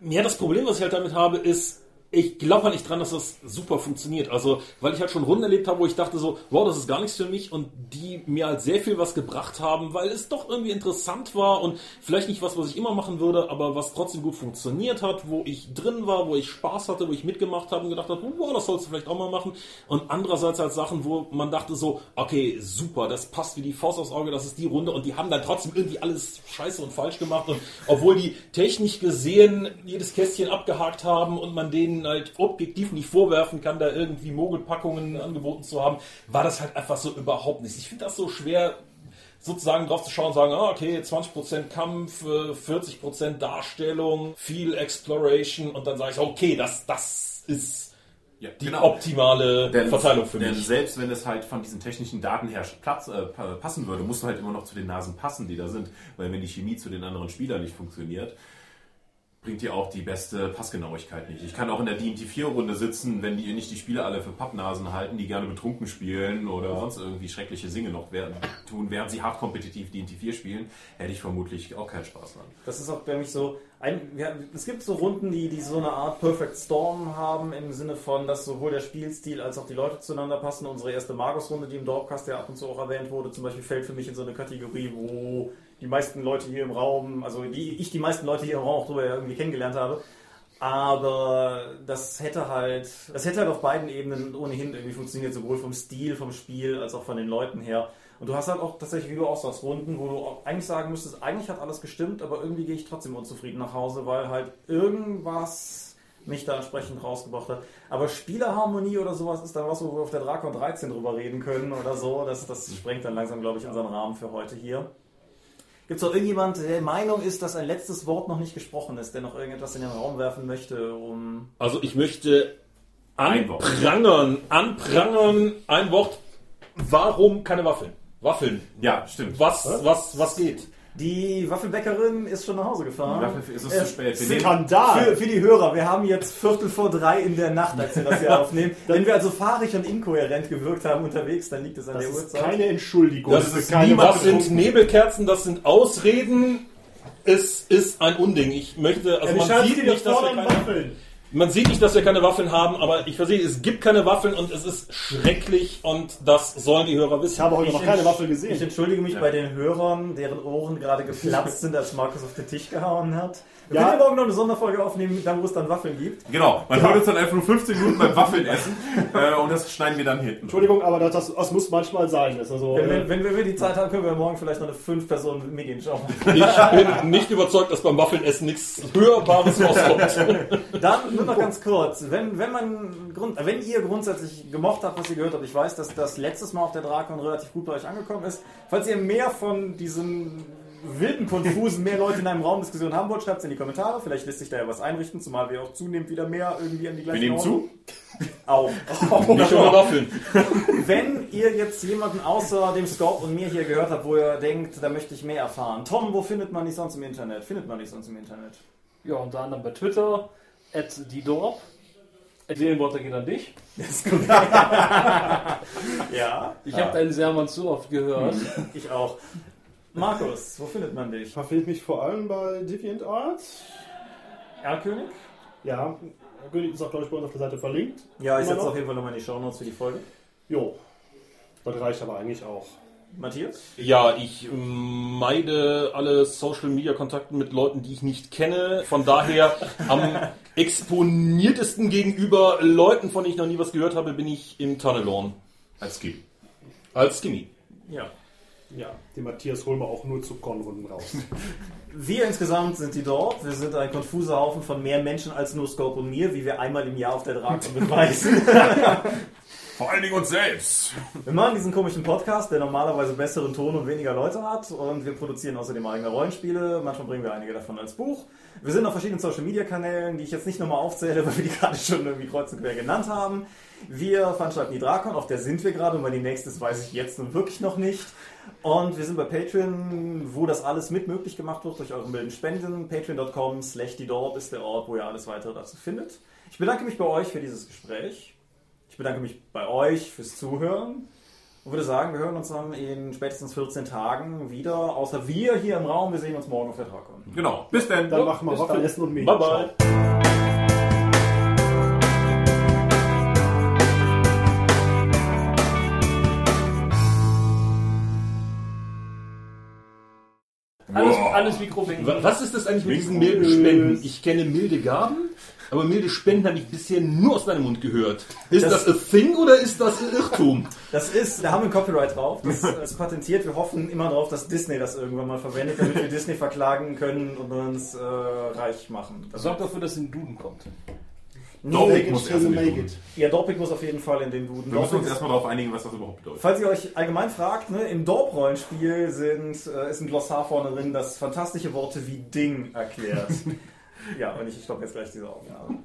Ja, das Problem, was ich halt damit habe, ist, ich glaube halt nicht dran, dass das super funktioniert. Also, weil ich halt schon Runden erlebt habe, wo ich dachte so, wow, das ist gar nichts für mich, und die mir halt sehr viel was gebracht haben, weil es doch irgendwie interessant war und vielleicht nicht was ich immer machen würde, aber was trotzdem gut funktioniert hat, wo ich drin war, wo ich Spaß hatte, wo ich mitgemacht habe und gedacht habe, wow, das sollst du vielleicht auch mal machen. Und andererseits halt Sachen, wo man dachte so, okay, super, das passt wie die Faust aufs Auge, das ist die Runde, und die haben dann trotzdem irgendwie alles scheiße und falsch gemacht, und obwohl die technisch gesehen jedes Kästchen abgehakt haben und man denen halt objektiv nicht vorwerfen kann, da irgendwie Mogelpackungen angeboten zu haben, war das halt einfach so überhaupt nichts. Ich finde das so schwer, sozusagen drauf zu schauen und sagen, ah, okay, 20% Kampf, 40% Darstellung, viel Exploration, und dann sage ich, okay, das ist ja die optimale Verteilung für mich. Denn selbst wenn es halt von diesen technischen Daten her passen würde, musst du halt immer noch zu den Nasen passen, die da sind, weil wenn die Chemie zu den anderen Spielern nicht funktioniert, bringt dir auch die beste Passgenauigkeit nicht. Ich kann auch in der D&D 4-Runde sitzen, wenn die nicht die Spieler alle für Pappnasen halten, die gerne betrunken spielen oder sonst irgendwie schreckliche Dinge noch tun, während sie hart kompetitiv D&D 4 spielen, hätte ich vermutlich auch keinen Spaß dran. Das ist auch bei mich so, es gibt so Runden, die so eine Art Perfect Storm haben, im Sinne von, dass sowohl der Spielstil als auch die Leute zueinander passen. Unsere erste Magus-Runde, die im Dorkcast ja ab und zu auch erwähnt wurde, zum Beispiel fällt für mich in so eine Kategorie, wo die meisten Leute hier im Raum auch drüber irgendwie kennengelernt habe. Aber das hätte halt auf beiden Ebenen ohnehin irgendwie funktioniert, sowohl vom Stil, vom Spiel, als auch von den Leuten her. Und du hast halt auch tatsächlich, wie du auch sagst, Runden, wo du eigentlich sagen müsstest, eigentlich hat alles gestimmt, aber irgendwie gehe ich trotzdem unzufrieden nach Hause, weil halt irgendwas mich da entsprechend rausgebracht hat. Aber Spielerharmonie oder sowas ist dann was, wo wir auf der Drakon 13 drüber reden können oder so. Das sprengt dann langsam, glaube ich, unseren Rahmen für heute hier. Gibt es auch irgendjemand, der Meinung ist, dass ein letztes Wort noch nicht gesprochen ist, der noch irgendetwas in den Raum werfen möchte? Also ich möchte anprangern, ein Wort. Warum keine Waffeln? Waffeln. Ja, stimmt. Was geht? Die Waffelbäckerin ist schon nach Hause gefahren. Es ist zu spät. Skandal! Für die Hörer, wir haben jetzt 3:15 in der Nacht, als wir das hier aufnehmen. Wenn wir also fahrig und inkohärent gewirkt haben unterwegs, dann liegt es an der Uhrzeit. Das ist keine Entschuldigung. Das sind Nebelkerzen, das sind Ausreden. Es ist ein Unding. Ich möchte, also ja, man sieht nicht, dass wir keine Waffeln haben, aber ich verstehe, es gibt keine Waffeln und es ist schrecklich und das sollen die Hörer wissen. Ich habe heute noch keine Waffel gesehen. Ich entschuldige mich bei den Hörern, deren Ohren gerade geplatzt sind, als Markus auf den Tisch gehauen hat. Wir können morgen noch eine Sonderfolge aufnehmen, wo es dann Waffeln gibt. Genau, man hört uns dann einfach nur 15 Minuten beim Waffeln essen und das schneiden wir dann hinten. Entschuldigung, aber das muss manchmal sein. Also, wenn wir die Zeit haben, können wir morgen vielleicht noch eine 5-Personen-Medienschau machen. Ich bin nicht überzeugt, dass beim Waffeln essen nichts Hörbares rauskommt. Dann nur noch ganz kurz, wenn ihr grundsätzlich gemocht habt, was ihr gehört habt, ich weiß, dass das letztes Mal auf der Drakon relativ gut bei euch angekommen ist. Falls ihr mehr von diesem wilden, konfusen, mehr Leute in einem Raum Diskussion haben wollt, schreibt es in die Kommentare. Vielleicht lässt sich da ja was einrichten, zumal wir auch zunehmend wieder mehr irgendwie an die gleichen Orte. Auch. Nicht ohne Waffeln. Wenn ihr jetzt jemanden außer dem Scope und mir hier gehört habt, wo ihr denkt, da möchte ich mehr erfahren. Tom, wo findet man dich sonst im Internet? Ja, unter anderem bei Twitter. @DieDorp. Seelenworte geht an dich. Das ist gut. Ja. Ich habe deinen Sermon so oft gehört. Ich auch. Markus, wo findet man dich? Man findet mich vor allem bei DeviantArt. Erlkönig? Ja, Erlkönig ist auch, glaube ich, bei uns auf der Seite verlinkt. Ja, ich setze auf jeden Fall nochmal in die Shownotes für die Folge. Jo, das reicht aber eigentlich auch. Matthias? Ja, ich meide alle Social-Media-Kontakte mit Leuten, die ich nicht kenne. Von daher am exponiertesten gegenüber Leuten, von denen ich noch nie was gehört habe, bin ich im Tannelorn. Als Skinny. Ja. Ja, den Matthias holen wir auch nur zu Kornrunden raus. Wir insgesamt sind die DORP. Wir sind ein konfuser Haufen von mehr Menschen als nur Scope und mir, wie wir einmal im Jahr auf der Drakon beweisen. Vor allen Dingen uns selbst. Wir machen diesen komischen Podcast, der normalerweise besseren Ton und weniger Leute hat. Und wir produzieren außerdem eigene Rollenspiele. Manchmal bringen wir einige davon als Buch. Wir sind auf verschiedenen Social-Media-Kanälen, die ich jetzt nicht nochmal aufzähle, weil wir die gerade schon irgendwie kreuz und quer genannt haben. Wir veranstalten die Drakon, auf der sind wir gerade. Und bei die nächste ist, weiß ich jetzt nun wirklich noch nicht. Und wir sind bei Patreon, wo das alles mit möglich gemacht wird durch eure milden Spenden. Patreon.com/diedorp ist der Ort, wo ihr alles weitere dazu findet. Ich bedanke mich bei euch für dieses Gespräch. Ich bedanke mich bei euch fürs Zuhören und würde sagen, wir hören uns dann in spätestens 14 Tagen wieder. Außer wir hier im Raum, wir sehen uns morgen auf der Drakon. Genau, bis dann. Dann machen wir Waffeln essen und Milch. Bye bye. Ciao. Alles Mikrowellen. Was ist das eigentlich mit diesen milden Spenden? Ich kenne milde Gaben, aber milde Spenden habe ich bisher nur aus meinem Mund gehört. Ist das a thing oder ist das ein Irrtum? Das ist, da haben wir ein Copyright drauf, das ist patentiert. Wir hoffen immer drauf, dass Disney das irgendwann mal verwendet, damit wir Disney verklagen können und uns reich machen. Sorgt dafür, dass es in den Duden kommt. Dorpik muss erst in den Duden. Ja, Dorpik muss auf jeden Fall in den Duden. Wir müssen uns erstmal darauf einigen, was das überhaupt bedeutet. Falls ihr euch allgemein fragt, ne, im Dorp-Rollenspiel ist ein Glossar vorne drin, das fantastische Worte wie Ding erklärt. Ja, und ich stoppe jetzt gleich diese Aufnahme.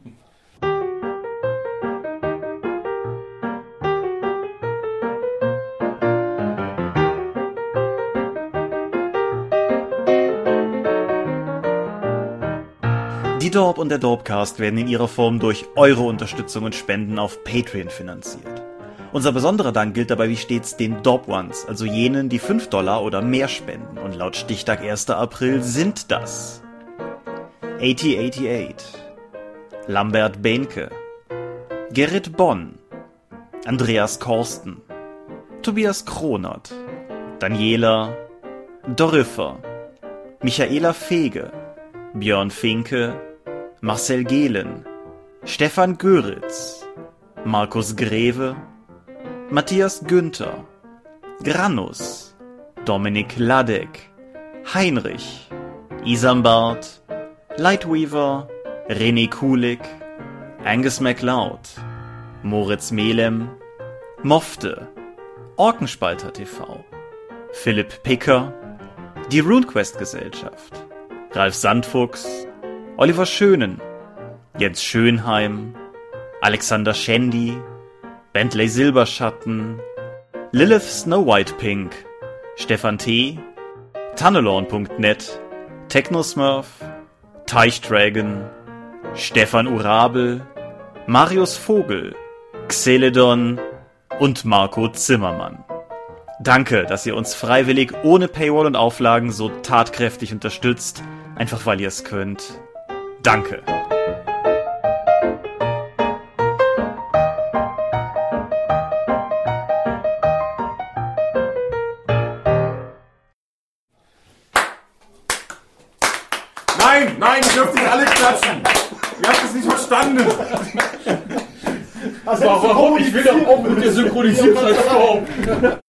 Die DORP und der DORPcast werden in ihrer Form durch eure Unterstützung und Spenden auf Patreon finanziert. Unser besonderer Dank gilt dabei wie stets den DORP Ones, also jenen, die $5 oder mehr spenden. Und laut Stichtag 1. April sind das 8088, Lambert Behnke, Gerrit Bonn, Andreas Korsten, Tobias Kronert, Daniela, Dorifer, Michaela Fege, Björn Finke, Marcel Gehlen, Stefan Göritz, Markus Greve, Matthias Günther, Granus, Dominik Ladek, Heinrich, Isambard, Lightweaver, René Kulik, Angus MacLeod, Moritz Melem, Mofte, Orkenspalter TV, Philipp Picker, die RuneQuest-Gesellschaft, Ralf Sandfuchs, Oliver Schönen, Jens Schönheim, Alexander Schendi, Bentley Silberschatten, Lilith Snow White Pink, Stefan T., Tannelorn.net, Technosmurf, Teichdragon, Stefan Urabel, Marius Vogel, Xeledon und Marco Zimmermann. Danke, dass ihr uns freiwillig ohne Paywall und Auflagen so tatkräftig unterstützt. Einfach weil ihr es könnt. Danke! Nein, nein, ihr dürft nicht alle klatschen! Ihr habt es nicht verstanden! Also warum? Ich will doch auch mit dir synchronisiert sein.